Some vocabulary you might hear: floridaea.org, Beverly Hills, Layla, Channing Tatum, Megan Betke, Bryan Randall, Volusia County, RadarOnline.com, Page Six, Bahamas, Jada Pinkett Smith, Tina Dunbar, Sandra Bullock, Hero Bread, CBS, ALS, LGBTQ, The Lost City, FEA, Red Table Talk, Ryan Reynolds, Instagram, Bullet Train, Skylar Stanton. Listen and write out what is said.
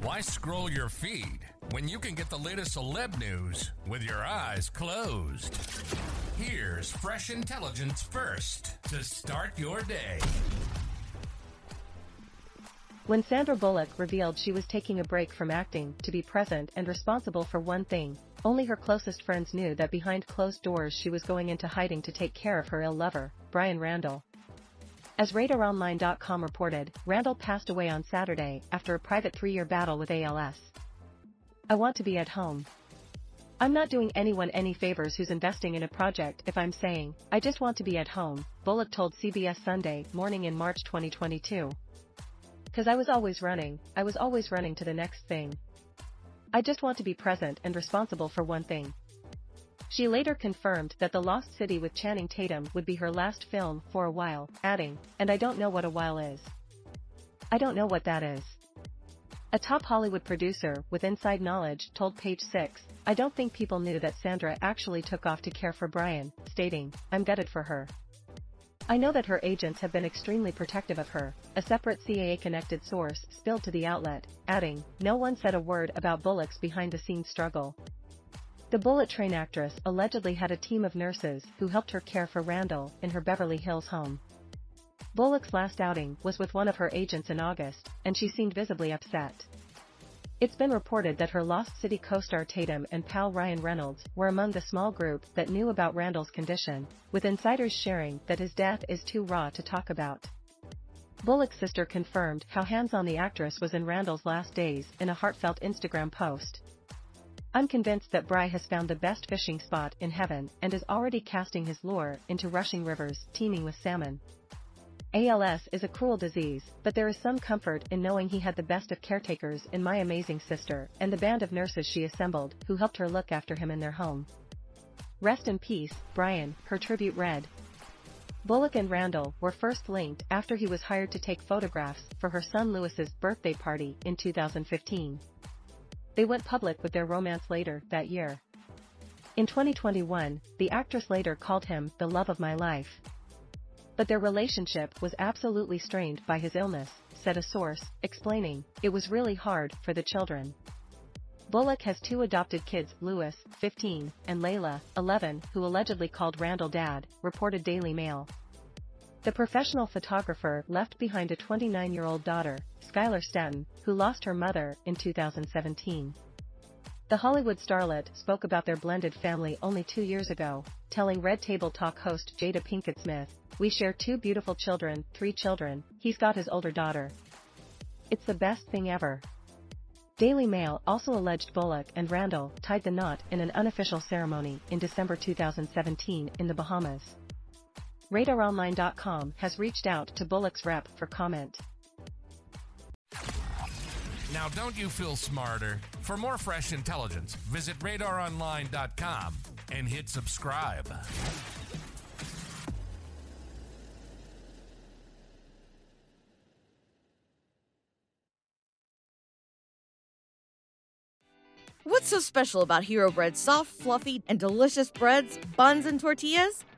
Why scroll your feed when you can get the latest celeb news with your eyes closed? Here's fresh intelligence first to start your day. When Sandra Bullock revealed she was taking a break from acting to be present and responsible for one thing, only her closest friends knew that behind closed doors she was going into hiding to take care of her ill lover, Bryan Randall. As RadarOnline.com reported, Randall passed away on Saturday after a private 3-year battle with ALS. I want to be at home. I'm not doing anyone any favors who's investing in a project if I'm saying, I just want to be at home, Bullock told CBS Sunday Morning in March 2022. 'Cause I was always running to the next thing. I just want to be present and responsible for one thing. She later confirmed that The Lost City with Channing Tatum would be her last film for a while, adding, and I don't know what a while is. I don't know what that is. A top Hollywood producer with inside knowledge told Page Six, I don't think people knew that Sandra actually took off to care for Bryan, stating, I'm gutted for her. I know that her agents have been extremely protective of her, a separate CAA-connected source spilled to the outlet, adding, no one said a word about Bullock's behind-the-scenes struggle. The Bullet Train actress allegedly had a team of nurses who helped her care for Randall in her Beverly Hills home. Bullock's last outing was with one of her agents in August, and she seemed visibly upset. It's been reported that her Lost City co-star Tatum and pal Ryan Reynolds were among the small group that knew about Randall's condition, with insiders sharing that his death is too raw to talk about. Bullock's sister confirmed how hands-on the actress was in Randall's last days in a heartfelt Instagram post. I'm convinced that Bry has found the best fishing spot in heaven and is already casting his lure into rushing rivers teeming with salmon. ALS is a cruel disease, but there is some comfort in knowing he had the best of caretakers in my amazing sister and the band of nurses she assembled who helped her look after him in their home. Rest in peace, Bryan, her tribute read. Bullock and Randall were first linked after he was hired to take photographs for her son Lewis's birthday party in 2015. They went public with their romance later that year. In 2021, the actress later called him the love of my life. But their relationship was absolutely strained by his illness, said a source, explaining, it was really hard for the children. Bullock has 2 adopted kids, Lewis, 15, and Layla, 11, who allegedly called Randall dad, reported Daily Mail. The professional photographer left behind a 29-year-old daughter, Skylar Stanton, who lost her mother in 2017. The Hollywood starlet spoke about their blended family only 2 years ago, telling Red Table Talk host Jada Pinkett Smith, we share 2 beautiful children, 3 children, he's got his older daughter. It's the best thing ever. Daily Mail also alleged Bullock and Randall tied the knot in an unofficial ceremony in December 2017 in the Bahamas. RadarOnline.com has reached out to Bullock's rep for comment. Now, don't you feel smarter? For more fresh intelligence, visit RadarOnline.com and hit subscribe. What's so special about Hero Bread's soft, fluffy, and delicious breads, buns, and tortillas?